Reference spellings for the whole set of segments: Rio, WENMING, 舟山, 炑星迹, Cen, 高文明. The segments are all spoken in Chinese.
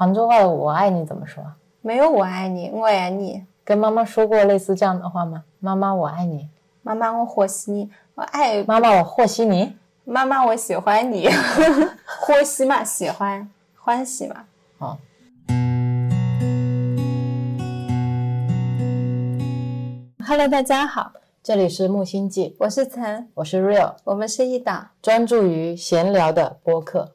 杭州话的我爱你怎么说？没有我爱你，我爱你。跟妈妈说过类似这样的话吗？妈妈我爱你。妈妈我和稀你。我爱妈妈我和稀你。妈妈我喜欢你。和稀嘛，喜欢。欢喜嘛。哦。Hello， 大家好，这里是木星记，我是Cen，我是 Rio， 我们是一档专注于闲聊的播客。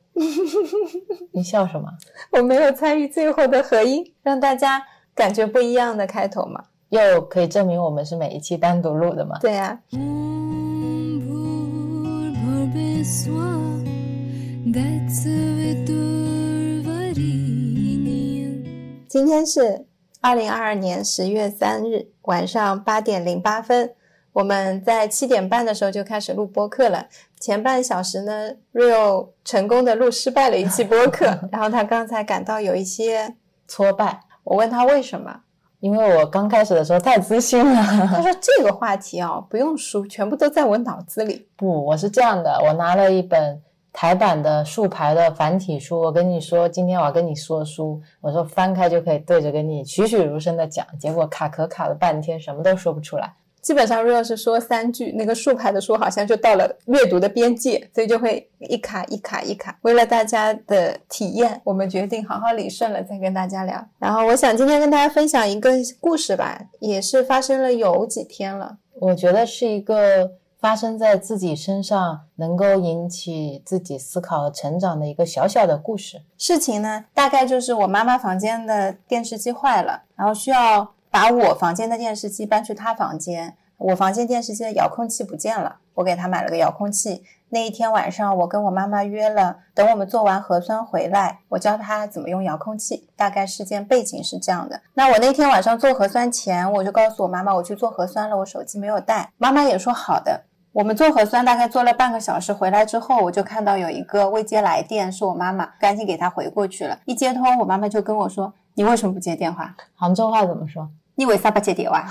你笑什么？我没有参与最后的合音，让大家感觉不一样的开头嘛，又可以证明我们是每一期单独录的嘛。对呀、今天是2022年10月3日晚上8点08分，我们在7点半的时候就开始录播客了。前半小时呢 ，Rio 成功的录失败了一期播客，然后他刚才感到有一些挫败。我问他为什么，因为我刚开始的时候太自信了。他说这个话题哦，不用书，全部都在我脑子里。不，我是这样的，我拿了一本台版的竖排的繁体书，我跟你说今天我要跟你说书，我说翻开就可以对着跟你栩栩如生的讲，结果卡了半天，什么都说不出来。基本上 Rio 是说3句，那个竖排的书好像就到了阅读的边界，所以就会一卡一卡一卡。为了大家的体验，我们决定好好理顺了再跟大家聊。然后我想今天跟大家分享一个故事吧，也是发生了有几天了，我觉得是一个发生在自己身上能够引起自己思考和成长的一个小小的故事。事情呢，大概就是我妈妈房间的电视机坏了，然后需要把我房间的电视机搬去她房间。我房间电视机的遥控器不见了，我给她买了个遥控器。那一天晚上我跟我妈妈约了，等我们做完核酸回来我教她怎么用遥控器。大概事件背景是这样的，那我那天晚上做核酸前我就告诉我妈妈我去做核酸了，我手机没有带。妈妈也说好的。我们做核酸大概做了半个小时，回来之后我就看到有一个未接来电是我妈妈，赶紧给她回过去了。一接通我妈妈就跟我说，你为什么不接电话？杭州话怎么说？你为啥不接电话？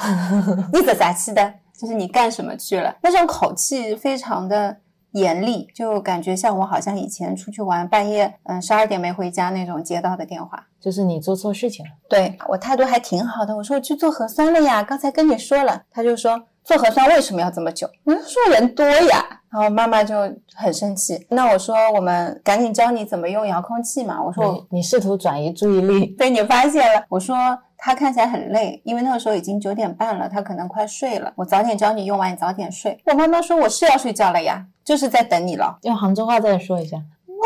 你做啥去的？就是你干什么去了？那种口气非常的严厉，就感觉像我好像以前出去玩半夜12点没回家那种接到的电话。就是你做错事情了。对，我态度还挺好的，我说我去做核酸了呀，刚才跟你说了。他就说做核酸为什么要这么久？说人多呀。然后妈妈就很生气。那我说我们赶紧教你怎么用遥控器嘛。我说你试图转移注意力。对，你发现了。我说他看起来很累，因为那个时候已经9点半了，他可能快睡了，我早点教你用完你早点睡。我妈妈说我是要睡觉了呀，就是在等你了。用杭州话再说一下，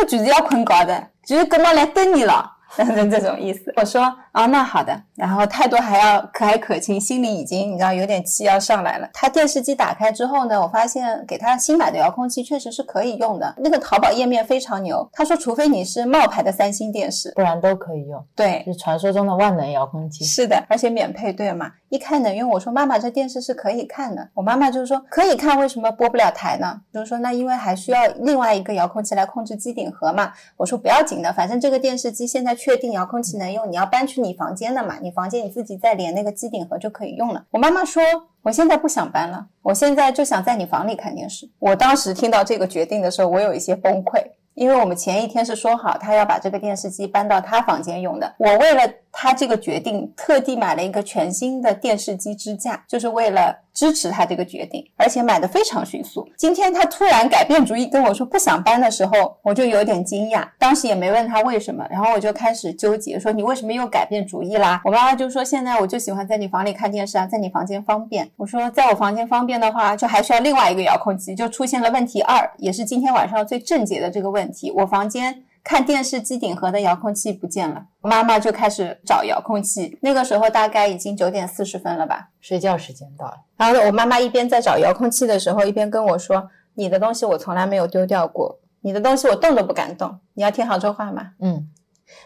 我就是要困觉的，就是刚刚来等你了，这种意思。我说啊，那好的。然后态度还要可蔼可亲，心里已经你知道有点气要上来了。他电视机打开之后呢，我发现给他新买的遥控器确实是可以用的，那个淘宝页面非常牛。他说除非你是冒牌的3星电视，不然都可以用。对，是传说中的万能遥控器。是的，而且免配对嘛，一看能用。我说妈妈这电视是可以看的。我妈妈就说可以看为什么播不了台呢？就是说那因为还需要另外一个遥控器来控制机顶盒嘛。我说不要紧的，反正这个电视机现在确定遥控器能用，你要搬去你房间的嘛，你房间你自己再连那个机顶盒就可以用了。我妈妈说我现在不想搬了，我现在就想在你房里看电视。我当时听到这个决定的时候我有一些崩溃，因为我们前一天是说好她要把这个电视机搬到她房间用的。我为了她这个决定特地买了一个全新的电视机支架，就是为了支持她这个决定，而且买的非常迅速。今天她突然改变主意跟我说不想搬的时候，我就有点惊讶，当时也没问她为什么。然后我就开始纠结，说你为什么又改变主意啦？我妈妈就说现在我就喜欢在你房里看电视啊，在你房间方便。我说在我房间方便的话就还需要另外一个遥控器。就出现了问题2，也是今天晚上最症结的这个问题，我房间看电视机顶盒的遥控器不见了。妈妈就开始找遥控器，那个时候大概已经9点40分了吧，睡觉时间到了。然后我妈妈一边在找遥控器的时候一边跟我说，你的东西我从来没有丢掉过，你的东西我动都不敢动。你要听杭州话吗？嗯，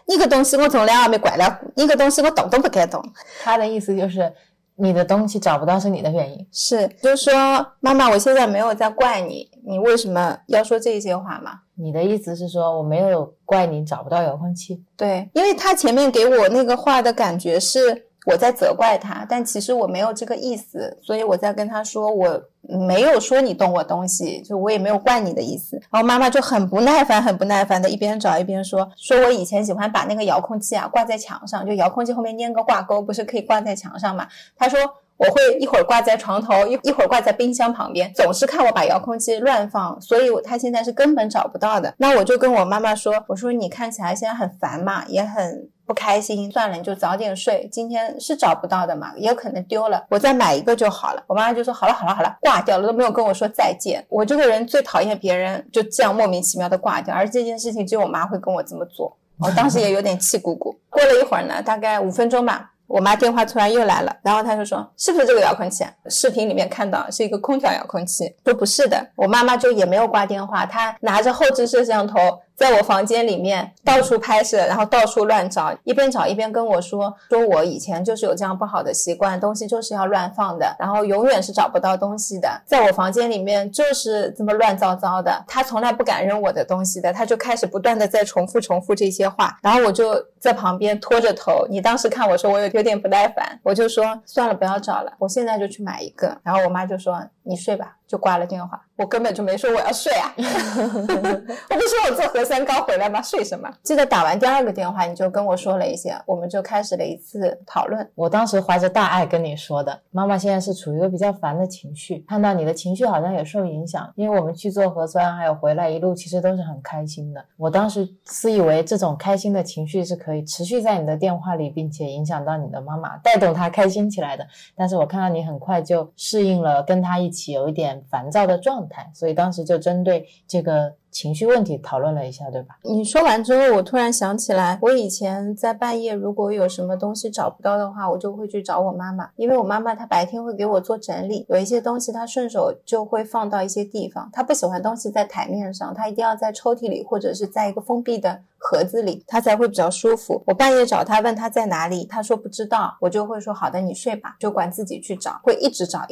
那个东西我从来还没拐了，那个东西我动都不敢动。她的意思就是你的东西找不到是你的原因。是，就说妈妈我现在没有在怪你，你为什么要说这些话嘛？你的意思是说我没有怪你找不到遥控器。对，因为他前面给我那个话的感觉是我在责怪他，但其实我没有这个意思，所以我在跟他说我没有说你动我东西，就我也没有怪你的意思。然后妈妈就很不耐烦的一边找一边说我以前喜欢把那个遥控器啊挂在墙上，就遥控器后面粘个挂钩不是可以挂在墙上嘛，他说我会一会儿挂在床头一会儿挂在冰箱旁边，总是看我把遥控器乱放，所以他现在是根本找不到的。那我就跟我妈妈说，我说你看起来现在很烦嘛，也很不开心，算了你就早点睡，今天是找不到的嘛，也有可能丢了，我再买一个就好了。我妈就说好了挂掉了，都没有跟我说再见。我这个人最讨厌别人就这样莫名其妙的挂掉，而这件事情只有我妈会跟我这么做，我当时也有点气鼓鼓。过了一会儿呢，大概5分钟吧，我妈电话突然又来了，然后她就说是不是这个遥控器啊？视频里面看到是一个空调遥控器，说不是的。我妈妈就也没有挂电话，她拿着后置摄像头在我房间里面到处拍摄，然后到处乱找，一边找一边跟我说我以前就是有这样不好的习惯，东西就是要乱放的，然后永远是找不到东西的，在我房间里面就是这么乱糟糟的，他从来不敢扔我的东西的。他就开始不断的在重复这些话，然后我就在旁边拖着头，你当时看我说我有点不耐烦，我就说算了不要找了，我现在就去买一个。然后我妈就说你睡吧，就挂了电话。我根本就没说我要睡啊我不说我做核酸刚回来吗？睡什么？记得打完第2个电话你就跟我说了一些，我们就开始了一次讨论。我当时怀着大爱跟你说的，妈妈现在是处于一个比较烦的情绪，看到你的情绪好像也受影响，因为我们去做核酸还有回来一路其实都是很开心的。我当时自以为这种开心的情绪是可以持续在你的电话里，并且影响到你的妈妈，带动她开心起来的。但是我看到你很快就适应了跟她一起有一点烦躁的状态，所以当时就针对这个情绪问题讨论了一下，对吧？你说完之后我突然想起来，我以前在半夜如果有什么东西找不到的话，我就会去找我妈妈，因为我妈妈她白天会给我做整理，有一些东西她顺手就会放到一些地方，她不喜欢东西在台面上，她一定要在抽屉里或者是在一个封闭的盒子里，她才会比较舒服。我半夜找她问她在哪里，她说不知道，我就会说好的你睡吧，就管自己去找，会一直找。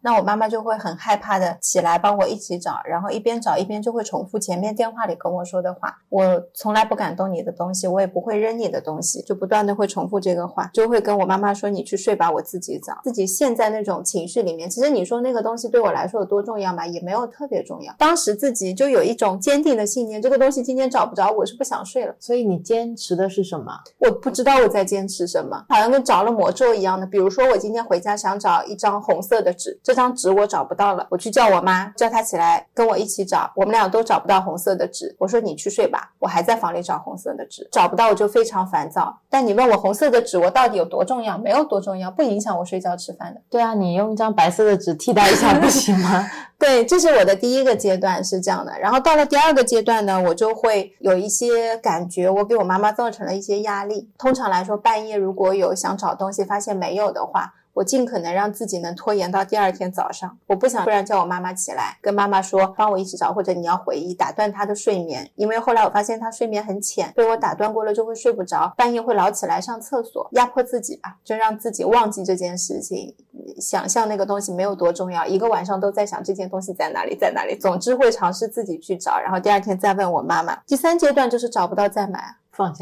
那我妈妈就会很害怕的起来帮我一起找，然后一边找一边就会重复前面电话里跟我说的话，我从来不敢动你的东西，我也不会扔你的东西，就不断的会重复这个话，就会跟我妈妈说你去睡吧，我自己找。自己陷在那种情绪里面，其实你说那个东西对我来说有多重要嘛，也没有特别重要。当时自己就有一种坚定的信念，这个东西今天找不着，我是不想睡了。所以你坚持的是什么？我不知道我在坚持什么，好像跟着了魔咒一样的。比如说我今天回家想找一张红色的纸，这张纸我找不到了，我去叫我妈，叫她起来跟我一起找，我们俩都找不到红色的纸，我说你去睡吧，我还在房里找红色的纸，找不到我就非常烦躁。但你问我红色的纸我到底有多重要？没有多重要，不影响我睡觉吃饭的。对啊，你用一张白色的纸替代一下不行吗？对，这是我的第1个阶段是这样的。然后到了第2个阶段呢，我就会有一些感觉我给我妈妈造成了一些压力。通常来说半夜如果有想找东西发现没有的话，我尽可能让自己能拖延到第2天早上，我不想突然叫我妈妈起来，跟妈妈说帮我一起找，或者你要回忆，打断她的睡眠。因为后来我发现她睡眠很浅，被我打断过了就会睡不着，半夜会老起来上厕所，压迫自己吧，就让自己忘记这件事情，想象那个东西没有多重要，一个晚上都在想这件东西在哪里。总之会尝试自己去找，然后第2天再问我妈妈。第3阶段就是找不到再买，放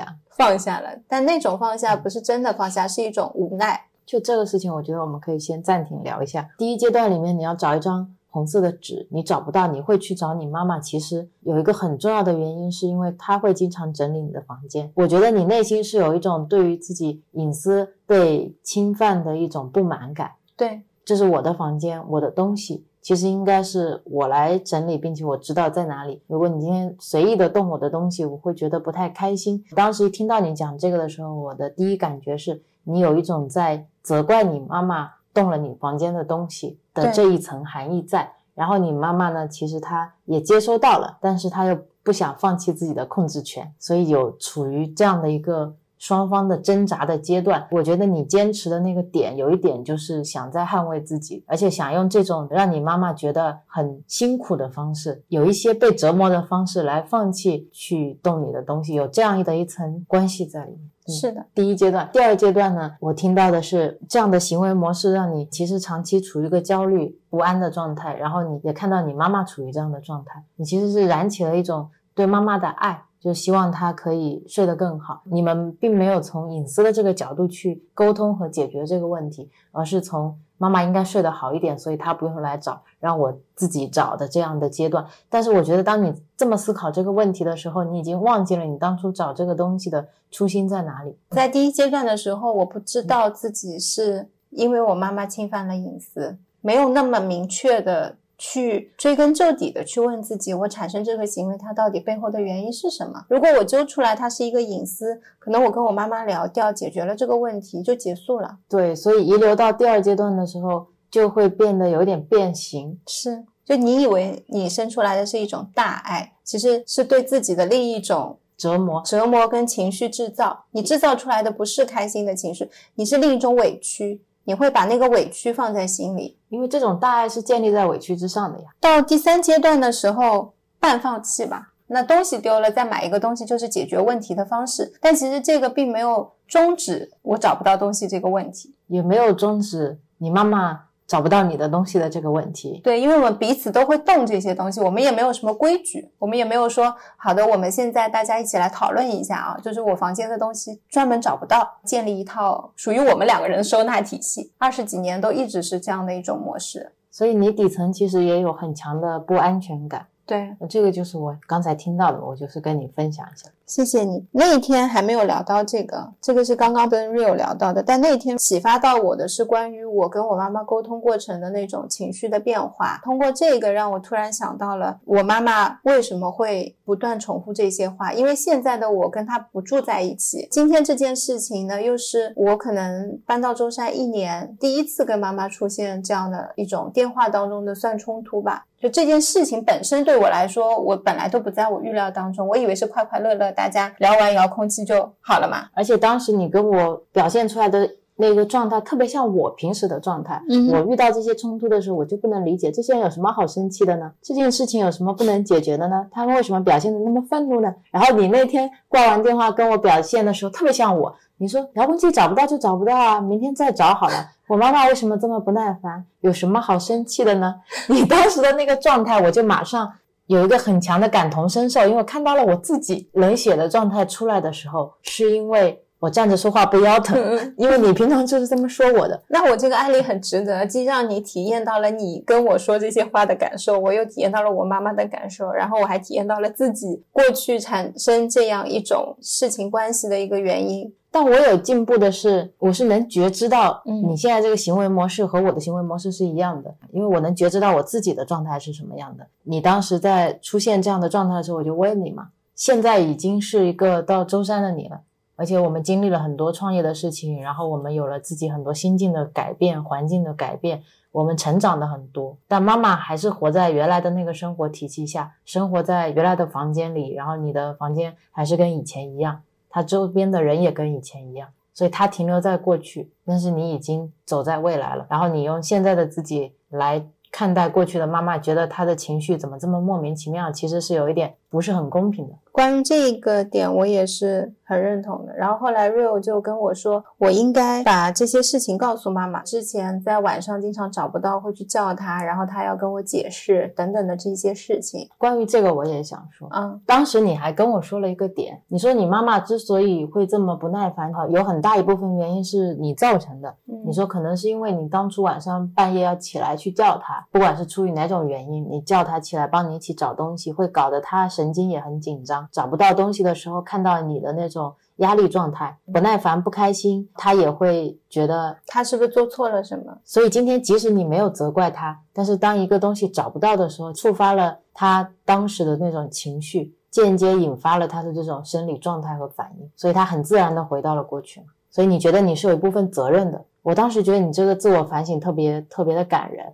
下了。但那种放下不是真的放下，是一种无奈。就这个事情我觉得我们可以先暂停聊一下。第1阶段里面你要找一张红色的纸，你找不到你会去找你妈妈，其实有一个很重要的原因是因为她会经常整理你的房间。我觉得你内心是有一种对于自己隐私被侵犯的一种不满感。对，这是我的房间，我的东西，其实应该是我来整理，并且我知道在哪里。如果你今天随意的动我的东西，我会觉得不太开心。当时听到你讲这个的时候，我的第一感觉是你有一种在责怪你妈妈动了你房间的东西的这一层含义在，然后你妈妈呢，其实她也接收到了，但是她又不想放弃自己的控制权，所以有处于这样的一个双方的挣扎的阶段。我觉得你坚持的那个点有一点就是想在捍卫自己，而且想用这种让你妈妈觉得很辛苦的方式，有一些被折磨的方式来放弃去动你的东西，有这样的一层关系在里面。是的，第1阶段。第2阶段呢，我听到的是这样的行为模式让你其实长期处于一个焦虑不安的状态，然后你也看到你妈妈处于这样的状态，你其实是燃起了一种对妈妈的爱，就希望他可以睡得更好。你们并没有从隐私的这个角度去沟通和解决这个问题，而是从妈妈应该睡得好一点，所以她不用来找，让我自己找的这样的阶段。但是我觉得当你这么思考这个问题的时候，你已经忘记了你当初找这个东西的初心在哪里。在第一阶段的时候，我不知道自己是因为我妈妈侵犯了隐私，没有那么明确的去追根究底的去问自己，我产生这个行为它到底背后的原因是什么。如果我揪出来它是一个隐私，可能我跟我妈妈聊掉，解决了这个问题就结束了。对，所以遗留到第二阶段的时候就会变得有点变形。是，就你以为你生出来的是一种大爱，其实是对自己的另一种折磨跟情绪制造。你制造出来的不是开心的情绪，你是另一种委屈，你会把那个委屈放在心里，因为这种大爱是建立在委屈之上的呀。到第三阶段的时候，半放弃吧，那东西丢了再买一个东西就是解决问题的方式，但其实这个并没有终止我找不到东西这个问题，也没有终止你妈妈找不到你的东西的这个问题。对，因为我们彼此都会动这些东西，我们也没有什么规矩，我们也没有说好的我们现在大家一起来讨论一下啊，就是我房间的东西专门找不到，建立一套属于我们两个人收纳体系，20几年都一直是这样的一种模式。所以你底层其实也有很强的不安全感。对，这个就是我刚才听到的，我就是跟你分享一下。谢谢你。那一天还没有聊到这个是刚刚跟 Rio 聊到的，但那一天启发到我的是关于我跟我妈妈沟通过程的那种情绪的变化。通过这个让我突然想到了我妈妈为什么会不断重复这些话，因为现在的我跟她不住在一起。今天这件事情呢，又是我可能搬到舟山1年第一次跟妈妈出现这样的一种电话当中的算冲突吧。就这件事情本身对我来说，我本来都不在我预料当中，我以为是快快乐乐大家聊完遥控器就好了嘛。而且当时你跟我表现出来的那个状态特别像我平时的状态，我遇到这些冲突的时候我就不能理解，这些人有什么好生气的呢？这件事情有什么不能解决的呢？他们为什么表现得那么愤怒呢？然后你那天挂完电话跟我表现的时候特别像我，你说遥控器找不到就找不到啊，明天再找好了，我妈妈为什么这么不耐烦，有什么好生气的呢？你当时的那个状态我就马上有一个很强的感同身受，因为我看到了我自己冷血的状态出来的时候，是因为我站着说话不腰疼，因为你平常就是这么说我的。那我这个案例很值得，既让你体验到了你跟我说这些话的感受，我又体验到了我妈妈的感受，然后我还体验到了自己过去产生这样一种事情关系的一个原因。但我有进步的是，我是能觉知到你现在这个行为模式和我的行为模式是一样的，因为我能觉知到我自己的状态是什么样的。你当时在出现这样的状态的时候，我就问你嘛，现在已经是一个到舟山的你了，而且我们经历了很多创业的事情，然后我们有了自己很多心境的改变，环境的改变，我们成长的很多，但妈妈还是活在原来的那个生活体系下，生活在原来的房间里，然后你的房间还是跟以前一样，她周边的人也跟以前一样，所以她停留在过去，但是你已经走在未来了。然后你用现在的自己来看待过去的妈妈，觉得她的情绪怎么这么莫名其妙，其实是有一点不是很公平的。关于这个点我也是很认同的。然后后来 Rio 就跟我说，我应该把这些事情告诉妈妈，之前在晚上经常找不到会去叫她，然后她要跟我解释等等的这些事情。关于这个我也想说，当时你还跟我说了一个点，你说你妈妈之所以会这么不耐烦，有很大一部分原因是你造成的，你说可能是因为你当初晚上半夜要起来去叫她，不管是出于哪种原因，你叫她起来帮你一起找东西，会搞得她神经也很紧张，找不到东西的时候看到你的那种压力状态，不耐烦不开心，他也会觉得他是不是做错了什么。所以今天即使你没有责怪他，但是当一个东西找不到的时候，触发了他当时的那种情绪，间接引发了他的这种生理状态和反应，所以他很自然的回到了过去。所以你觉得你是有一部分责任的，我当时觉得你这个自我反省特别特别的感人，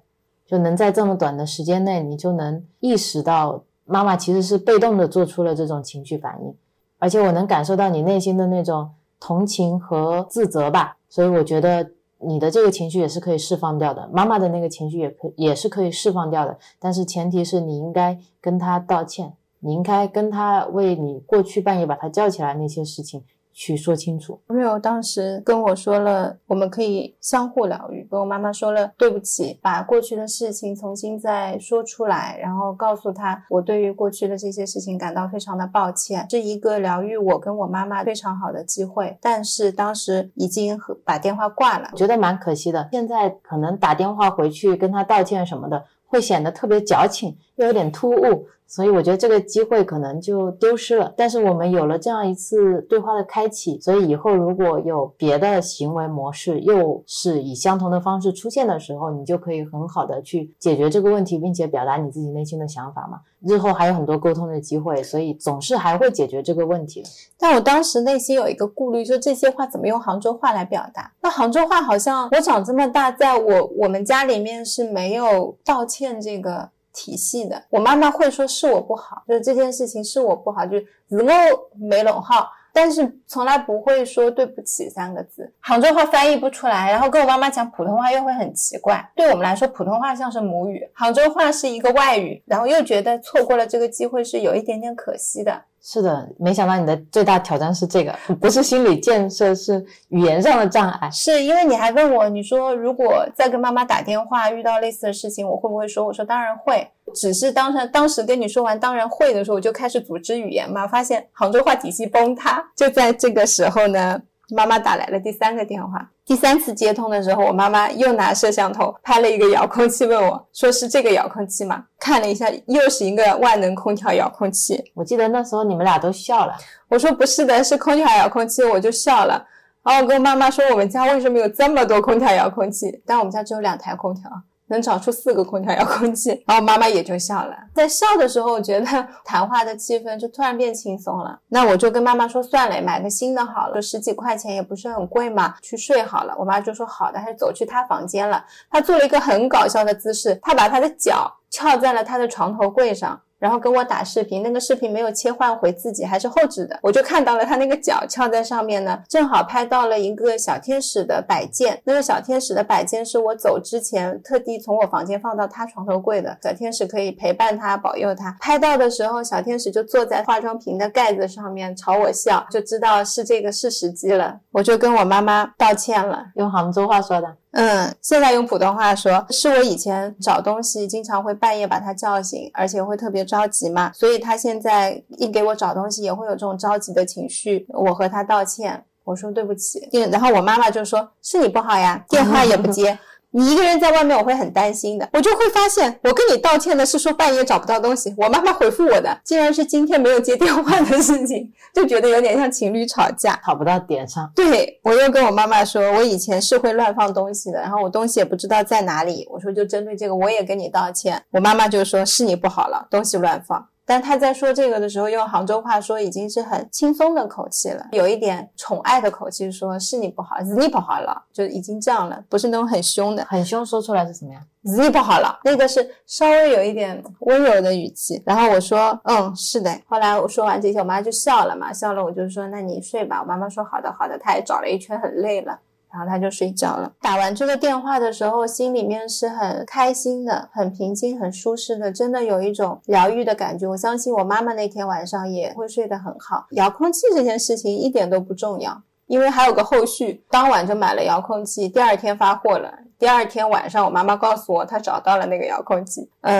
就能在这么短的时间内你就能意识到妈妈其实是被动的做出了这种情绪反应，而且我能感受到你内心的那种同情和自责吧，所以我觉得你的这个情绪也是可以释放掉的，妈妈的那个情绪也是可以释放掉的，但是前提是你应该跟她道歉，你应该跟她为你过去半夜把她叫起来那些事情去说清楚。 Rio 当时跟我说了我们可以相互疗愈，跟我妈妈说了对不起，把过去的事情重新再说出来，然后告诉她我对于过去的这些事情感到非常的抱歉，是一个疗愈我跟我妈妈非常好的机会。但是当时已经把电话挂了，我觉得蛮可惜的。现在可能打电话回去跟她道歉什么的会显得特别矫情，又有点突兀，所以我觉得这个机会可能就丢失了。但是我们有了这样一次对话的开启，所以以后如果有别的行为模式又是以相同的方式出现的时候，你就可以很好的去解决这个问题，并且表达你自己内心的想法嘛。日后还有很多沟通的机会，所以总是还会解决这个问题。但我当时内心有一个顾虑，说这些话怎么用杭州话来表达？那杭州话好像我长这么大，在我们家里面是没有道歉这个体系的。我妈妈会说是我不好，就是这件事情是我不好，就是如果没弄好，但是从来不会说对不起三个字。杭州话翻译不出来，然后跟我妈妈讲普通话又会很奇怪。对我们来说普通话像是母语，杭州话是一个外语，然后又觉得错过了这个机会是有一点点可惜的。是的，没想到你的最大挑战是这个，不是心理建设，是语言上的障碍。是因为你还问我，你说如果再跟妈妈打电话遇到类似的事情我会不会说，我说当然会，只是当时跟你说完当然会的时候，我就开始组织语言嘛，发现杭州话体系崩塌。就在这个时候呢，妈妈打来了第三个电话。第三次接通的时候，我妈妈又拿摄像头拍了一个遥控器问我，说是这个遥控器吗？看了一下，又是一个万能空调遥控器。我记得那时候你们俩都笑了。我说不是的，是空调遥控器，我就笑了。然后我跟妈妈说我们家为什么有这么多空调遥控器，但我们家只有2台空调，能找出4个空调遥控器。然后妈妈也就笑了。在笑的时候，我觉得谈话的气氛就突然变轻松了。那我就跟妈妈说算了，买个新的好了，10几块钱也不是很贵嘛，去睡好了。我妈就说好的，还是走去她房间了。她做了一个很搞笑的姿势，她把她的脚翘在了她的床头柜上，然后跟我打视频，那个视频没有切换回自己，还是后置的，我就看到了他那个脚翘在上面呢，正好拍到了一个小天使的摆件。那个小天使的摆件是我走之前特地从我房间放到他床头柜的，小天使可以陪伴他，保佑他。拍到的时候，小天使就坐在化妆瓶的盖子上面朝我笑，就知道是这个是时机了。我就跟我妈妈道歉了，用杭州话说的。现在用普通话说，是我以前找东西经常会半夜把他叫醒，而且会特别着急嘛，所以他现在一给我找东西也会有这种着急的情绪。我和他道歉，我说对不起，然后我妈妈就说是你不好呀，电话也不接你一个人在外面我会很担心的。我就会发现我跟你道歉的是说半夜找不到东西，我妈妈回复我的竟然是今天没有接电话的事情，就觉得有点像情侣吵架，吵不到点上。对，我又跟我妈妈说我以前是会乱放东西的，然后我东西也不知道在哪里，我说就针对这个我也跟你道歉。我妈妈就说是你不好了，东西乱放。但他在说这个的时候用杭州话说已经是很轻松的口气了，有一点宠爱的口气，说是你不好，是你不好了，就已经这样了，不是那种很凶的。很凶说出来是什么样？是你不好了，那个是稍微有一点温柔的语气。然后我说是的。后来我说完这些我妈就笑了嘛，笑了我就说那你睡吧，我妈妈说好的好的，她也找了一圈很累了，然后他就睡着了。打完这个电话的时候心里面是很开心的，很平静，很舒适的，真的有一种疗愈的感觉。我相信我妈妈那天晚上也会睡得很好。遥控器这件事情一点都不重要，因为还有个后续，当晚就买了遥控器，第二天发货了。第二天晚上我妈妈告诉我她找到了那个遥控器。好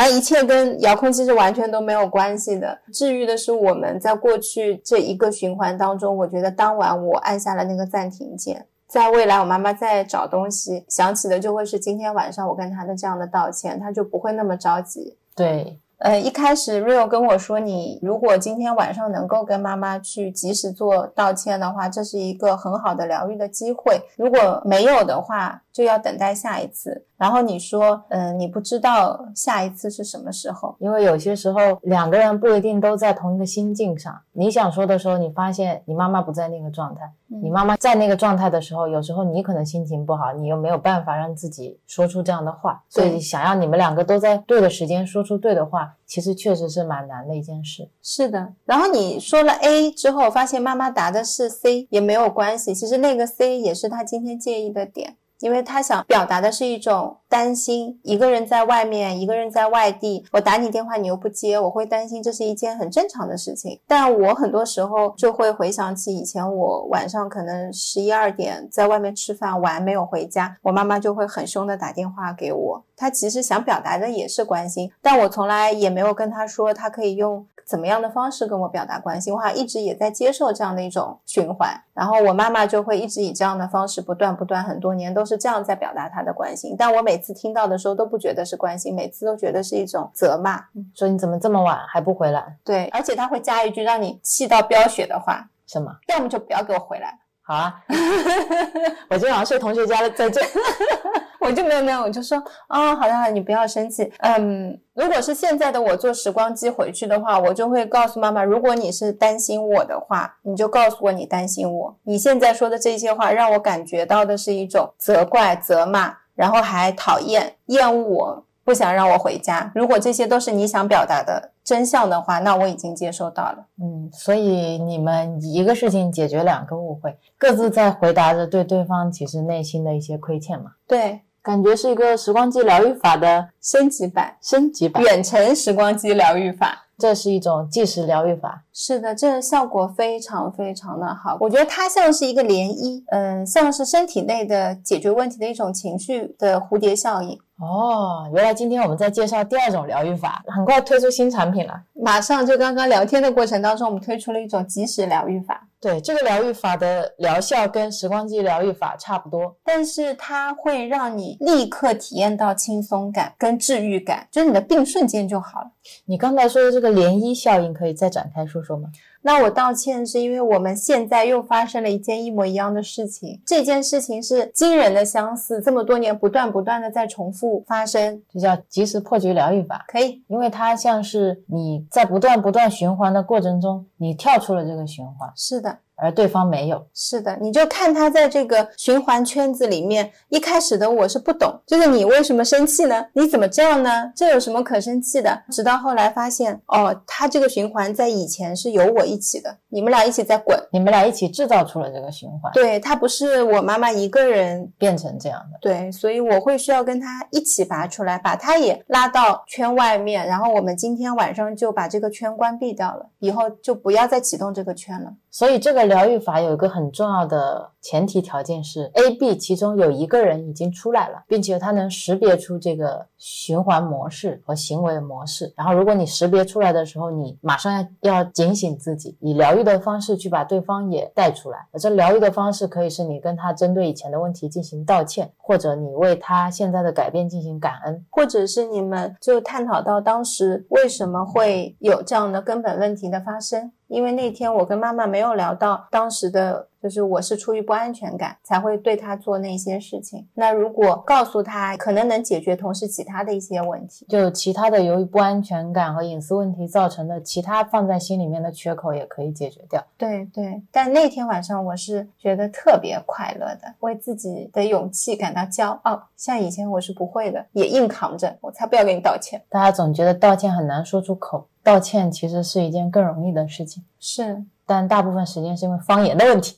像一切跟遥控器是完全都没有关系的。治愈的是我们在过去这一个循环当中，我觉得当晚我按下了那个暂停键，在未来我妈妈在找东西想起的就会是今天晚上我跟她的这样的道歉，她就不会那么着急。对，一开始 Rio 跟我说你如果今天晚上能够跟妈妈去及时做道歉的话，这是一个很好的疗愈的机会，如果没有的话就要等待下一次。然后你说你不知道下一次是什么时候，因为有些时候两个人不一定都在同一个心境上，你想说的时候你发现你妈妈不在那个状态，你妈妈在那个状态的时候，有时候你可能心情不好，你又没有办法让自己说出这样的话，所以想要你们两个都在对的时间说出对的话，其实确实是蛮难的一件事。是的，然后你说了 A 之后发现妈妈答的是 C 也没有关系，其实那个 C 也是她今天介意的点，因为他想表达的是一种担心，一个人在外面，一个人在外地，我打你电话你又不接，我会担心，这是一件很正常的事情。但我很多时候就会回想起以前我晚上可能11、2点在外面吃饭玩没有回家，我妈妈就会很凶的打电话给我，她其实想表达的也是关心，但我从来也没有跟她说她可以用怎么样的方式跟我表达关心，我还一直也在接受这样的一种循环，然后我妈妈就会一直以这样的方式不断很多年都是这样在表达她的关心，但我每次听到的时候都不觉得是关心，每次都觉得是一种责骂，说你怎么这么晚还不回来。对，而且她会加一句让你气到飙血的话，什么？要么就不要给我回来。好啊，我今晚上睡同学家的，在这我就没有，我就说哦，好的好的，你不要生气。如果是现在的我坐时光机回去的话，我就会告诉妈妈，如果你是担心我的话，你就告诉我你担心我，你现在说的这些话让我感觉到的是一种责怪、责骂，然后还讨厌、厌恶我，不想让我回家。如果这些都是你想表达的真相的话，那我已经接收到了。所以你们一个事情解决两个误会，各自在回答着对对方其实内心的一些亏欠嘛。对，感觉是一个时光机疗愈法的升级版，远程时光机疗愈法。这是一种即时疗愈法。是的，这效果非常非常的好。我觉得它像是一个涟漪，像是身体内的解决问题的一种情绪的蝴蝶效应。哦，原来今天我们在介绍第二种疗愈法，很快推出新产品了。马上就刚刚聊天的过程当中，我们推出了一种即时疗愈法。对，这个疗愈法的疗效跟时光机疗愈法差不多，但是它会让你立刻体验到轻松感跟治愈感，就是你的病瞬间就好了。你刚才说的这个涟漪效应可以再展开说说吗？那我道歉，是因为我们现在又发生了一件一模一样的事情，这件事情是惊人的相似，这么多年不断的在重复发生，就叫即时破局疗愈法。可以，因为它像是你在不断循环的过程中，你跳出了这个循环。是的，而对方没有。是的，你就看他在这个循环圈子里面，一开始的我是不懂，就是你为什么生气呢？你怎么这样呢？这有什么可生气的？直到后来发现，哦，他这个循环在以前是由我一起的，你们俩一起在滚，你们俩一起制造出了这个循环。对，他不是我妈妈一个人变成这样的。对，所以我会需要跟他一起拔出来，把他也拉到圈外面，然后我们今天晚上就把这个圈关闭掉了，以后就不要再启动这个圈了。所以这个疗愈法有一个很重要的前提条件是 AB 其中有一个人已经出来了，并且他能识别出这个循环模式和行为模式。然后如果你识别出来的时候，你马上要警醒自己，以疗愈的方式去把对方也带出来。而这疗愈的方式可以是你跟他针对以前的问题进行道歉，或者你为他现在的改变进行感恩，或者是你们就探讨到当时为什么会有这样的根本问题的发生。因为那天我跟妈妈没有聊到当时的，就是我是出于不安全感才会对她做那些事情，那如果告诉她，可能能解决同时其他的一些问题，就其他的由于不安全感和隐私问题造成的其他放在心里面的缺口也可以解决掉。对对，但那天晚上我是觉得特别快乐的，为自己的勇气感到骄傲，像以前我是不会的，也硬扛着，我才不要给你道歉。大家总觉得道歉很难说出口，道歉其实是一件更容易的事情。是，但大部分时间是因为方言的问题。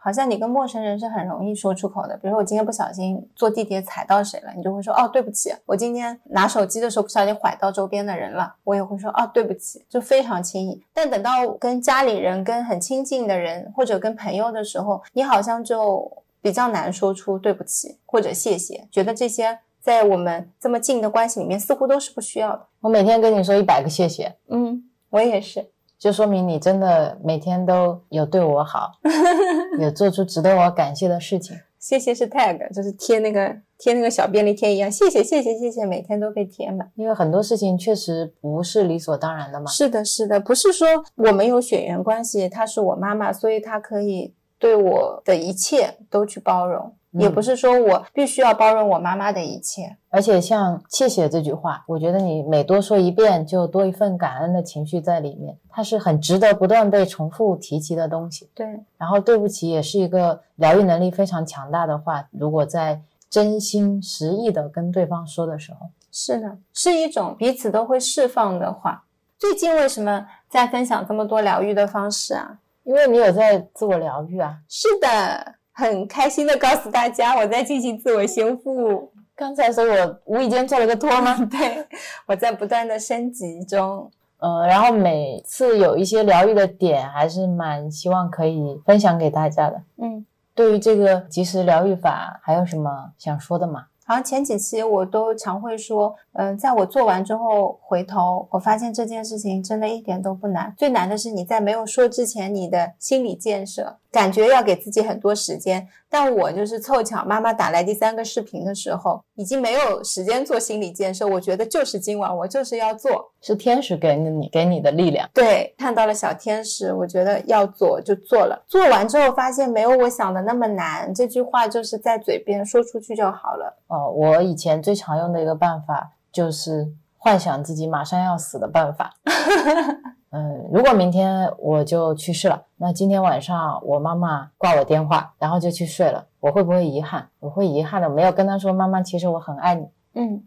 好像你跟陌生人是很容易说出口的，比如说我今天不小心坐地铁踩到谁了，你就会说哦对不起，我今天拿手机的时候不小心拐到周边的人了，我也会说哦对不起，就非常轻易。但等到跟家里人、跟很亲近的人或者跟朋友的时候，你好像就比较难说出对不起或者谢谢，觉得这些在我们这么近的关系里面似乎都是不需要的。我每天跟你说100个谢谢。我也是，就说明你真的每天都有对我好，有做出值得我感谢的事情。谢谢是 tag， 就是贴那个小便利贴一样，谢谢谢谢谢谢，每天都被贴满。因为很多事情确实不是理所当然的嘛。是的是的，不是说我们有血缘关系，她是我妈妈，所以她可以对我的一切都去包容，也不是说我必须要包容我妈妈的一切。而且像谢谢这句话，我觉得你每多说一遍就多一份感恩的情绪在里面，它是很值得不断被重复提及的东西。对，然后对不起也是一个疗愈能力非常强大的话，如果在真心实意的跟对方说的时候。是的，是一种彼此都会释放的话。最近为什么在分享这么多疗愈的方式啊？因为你有在自我疗愈啊。是的，很开心的告诉大家我在进行自我修复。刚才说我无意间做了个托吗？对，我在不断的升级中。然后每次有一些疗愈的点，还是蛮希望可以分享给大家的。嗯，对于这个即时疗愈法还有什么想说的吗？好像前几期我都常会说，在我做完之后回头，我发现这件事情真的一点都不难，最难的是你在没有说之前你的心理建设，感觉要给自己很多时间，但我就是凑巧妈妈打来第3个视频的时候已经没有时间做心理建设，我觉得就是今晚我就是要做，是天使给你的力量。对，看到了小天使，我觉得要做就做了，做完之后发现没有我想的那么难，这句话就是在嘴边说出去就好了。我以前最常用的一个办法就是幻想自己马上要死的办法。如果明天我就去世了，那今天晚上我妈妈挂我电话然后就去睡了，我会不会遗憾？我会遗憾的，没有跟她说妈妈其实我很爱你。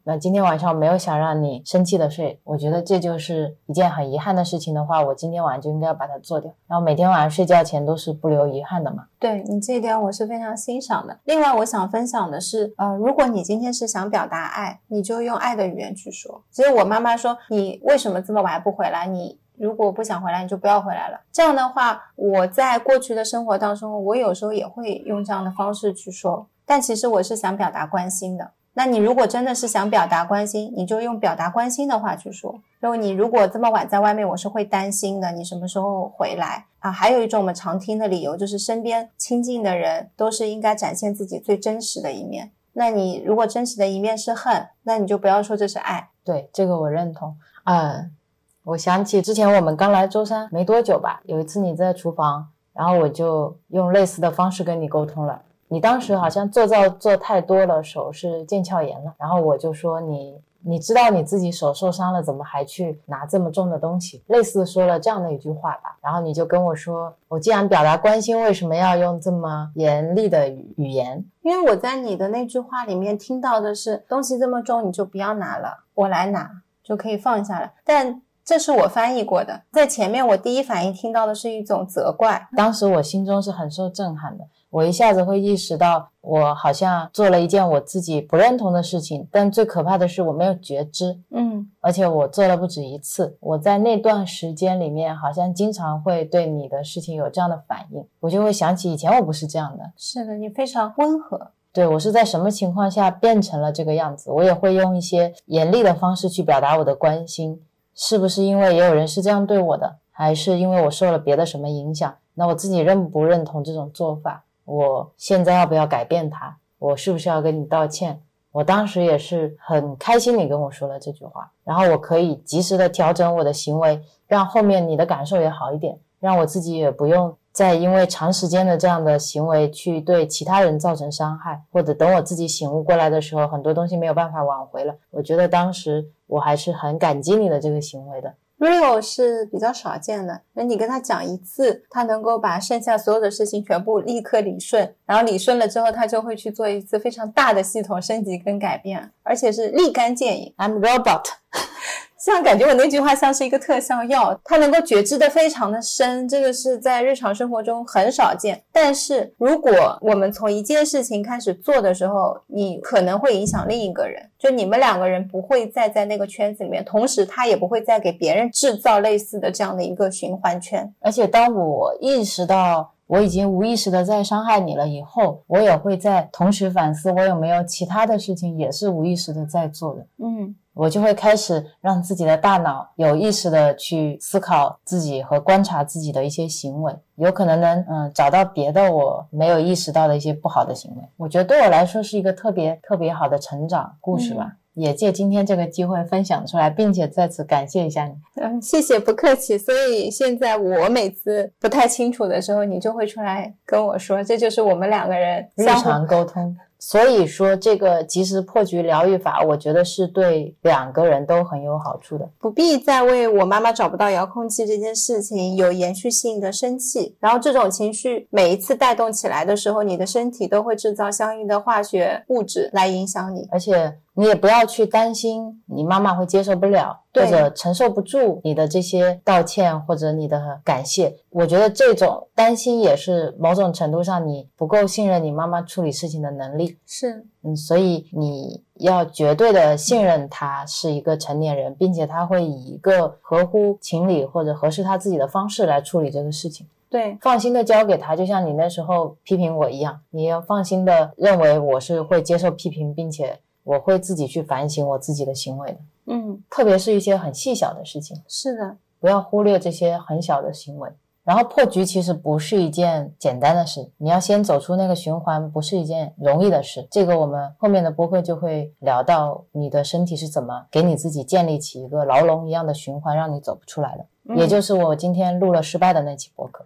那今天晚上我没有想让你生气的睡，我觉得这就是一件很遗憾的事情的话，我今天晚上就应该把它做掉，然后每天晚上睡觉前都是不留遗憾的嘛。对，你这一点我是非常欣赏的。另外我想分享的是，如果你今天是想表达爱，你就用爱的语言去说。其实我妈妈说你为什么这么晚不回来，你如果不想回来你就不要回来了，这样的话我在过去的生活当中我有时候也会用这样的方式去说，但其实我是想表达关心的。那你如果真的是想表达关心，你就用表达关心的话去说，然后你如果这么晚在外面我是会担心的，你什么时候回来啊？还有一种我们常听的理由就是身边亲近的人都是应该展现自己最真实的一面，那你如果真实的一面是恨，那你就不要说这是爱。对，这个我认同。我想起之前我们刚来舟山没多久吧，有一次你在厨房，然后我就用类似的方式跟你沟通了，你当时好像做造做太多了，手是腱鞘炎了，然后我就说你知道你自己手受伤了，怎么还去拿这么重的东西，类似说了这样的一句话吧。然后你就跟我说，我既然表达关心，为什么要用这么严厉的语言？因为我在你的那句话里面听到的是，东西这么重你就不要拿了，我来拿就可以放下来，但这是我翻译过的。在前面我第一反应听到的是一种责怪，当时我心中是很受震撼的，我一下子会意识到我好像做了一件我自己不认同的事情，但最可怕的是我没有觉知。而且我做了不止一次，我在那段时间里面好像经常会对你的事情有这样的反应，我就会想起以前我不是这样的。是的，你非常温和。对，我是在什么情况下变成了这个样子，我也会用一些严厉的方式去表达我的关心，是不是因为也有人是这样对我的，还是因为我受了别的什么影响？那我自己认不认同这种做法？我现在要不要改变它？我是不是要跟你道歉？我当时也是很开心你跟我说了这句话，然后我可以及时的调整我的行为，让后面你的感受也好一点，让我自己也不用再因为长时间的这样的行为去对其他人造成伤害，或者等我自己醒悟过来的时候，很多东西没有办法挽回了。我觉得当时我还是很感激你的这个行为的。 Rio 是比较少见的，那你跟他讲一次，他能够把剩下所有的事情全部立刻理顺，然后理顺了之后他就会去做一次非常大的系统升级跟改变，而且是立竿见影。 I'm robot。 像感觉我那句话像是一个特效药，它能够觉知的非常的深，这个是在日常生活中很少见。但是如果我们从一件事情开始做的时候，你可能会影响另一个人，就你们2个人不会再在那个圈子里面，同时他也不会再给别人制造类似的这样的一个循环圈。而且当我意识到我已经无意识的在伤害你了以后，我也会在同时反思我有没有其他的事情也是无意识的在做的。我就会开始让自己的大脑有意识的去思考自己和观察自己的一些行为，有可能能找到别的我没有意识到的一些不好的行为。我觉得对我来说是一个特别特别好的成长故事吧。也借今天这个机会分享出来，并且再次感谢一下你。谢谢，不客气。所以现在我每次不太清楚的时候，你就会出来跟我说，这就是我们2个人日常沟通。所以说这个即时破局疗愈法，我觉得是对2个人都很有好处的。不必再为我妈妈找不到遥控器这件事情有延续性的生气，然后这种情绪每一次带动起来的时候，你的身体都会制造相应的化学物质来影响你。而且你也不要去担心你妈妈会接受不了或者承受不住你的这些道歉或者你的感谢。我觉得这种担心也是某种程度上你不够信任你妈妈处理事情的能力，是所以你要绝对的信任她是一个成年人，并且她会以一个合乎情理或者合适她自己的方式来处理这个事情。对，放心的交给他，就像你那时候批评我一样，你要放心的认为我是会接受批评，并且我会自己去反省我自己的行为的。特别是一些很细小的事情。是的，不要忽略这些很小的行为。然后破局其实不是一件简单的事，你要先走出那个循环不是一件容易的事，这个我们后面的播客就会聊到你的身体是怎么给你自己建立起一个牢笼一样的循环让你走不出来的。也就是我今天录了失败的那期播客。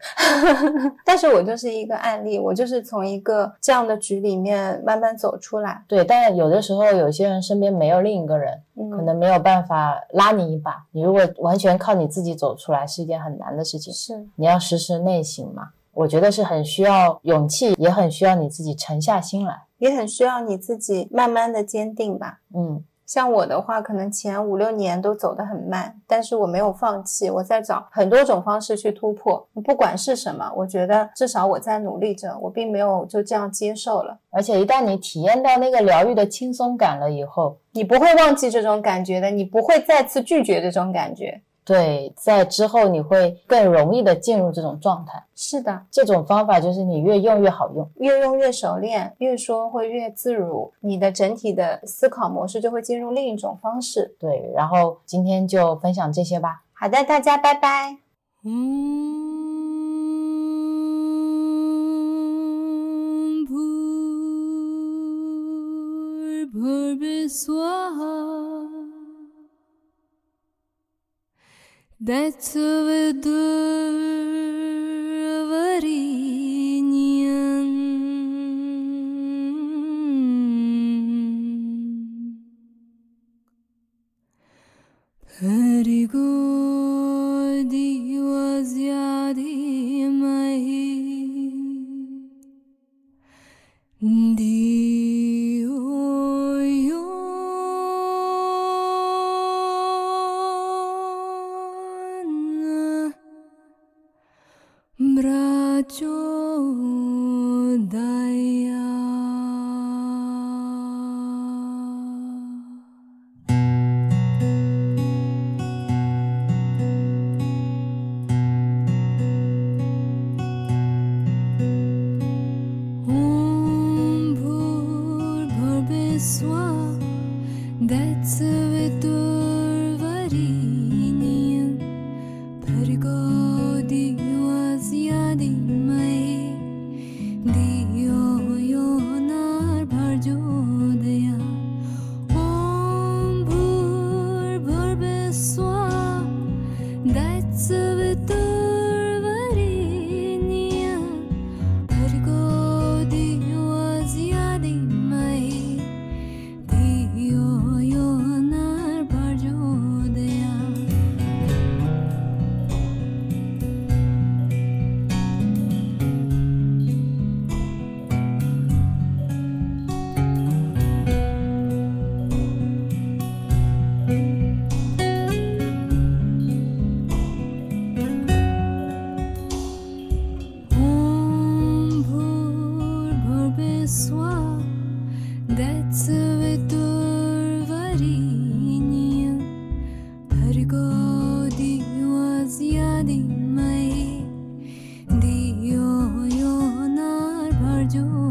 但是我就是一个案例，我就是从一个这样的局里面慢慢走出来。对，但有的时候有些人身边没有另一个人，可能没有办法拉你一把，你如果完全靠你自己走出来是一件很难的事情。是，你要时时内省嘛，我觉得是很需要勇气，也很需要你自己沉下心来，也很需要你自己慢慢的坚定吧。像我的话可能前5-6年都走得很慢，但是我没有放弃，我在找很多种方式去突破，不管是什么，我觉得至少我在努力着，我并没有就这样接受了。而且一旦你体验到那个疗愈的轻松感了以后，你不会忘记这种感觉的，你不会再次拒绝这种感觉。对，在之后你会更容易的进入这种状态。是的，这种方法就是你越用越好用，越用越熟练，越说会越自如，你的整体的思考模式就会进入另一种方式。对，然后今天就分享这些吧。好的，大家拜拜。Дать удовлетворением Перегоди возъяды мои Брачодая Ом Бур Бурбесва Дай цветур варенье Пригоди Yazdi mai diyo yonar barjodaya om bhur barbeswa datsvetur variniya pargodi yazdi mai diyo yonar barjodaya Diyo yonar barjodaya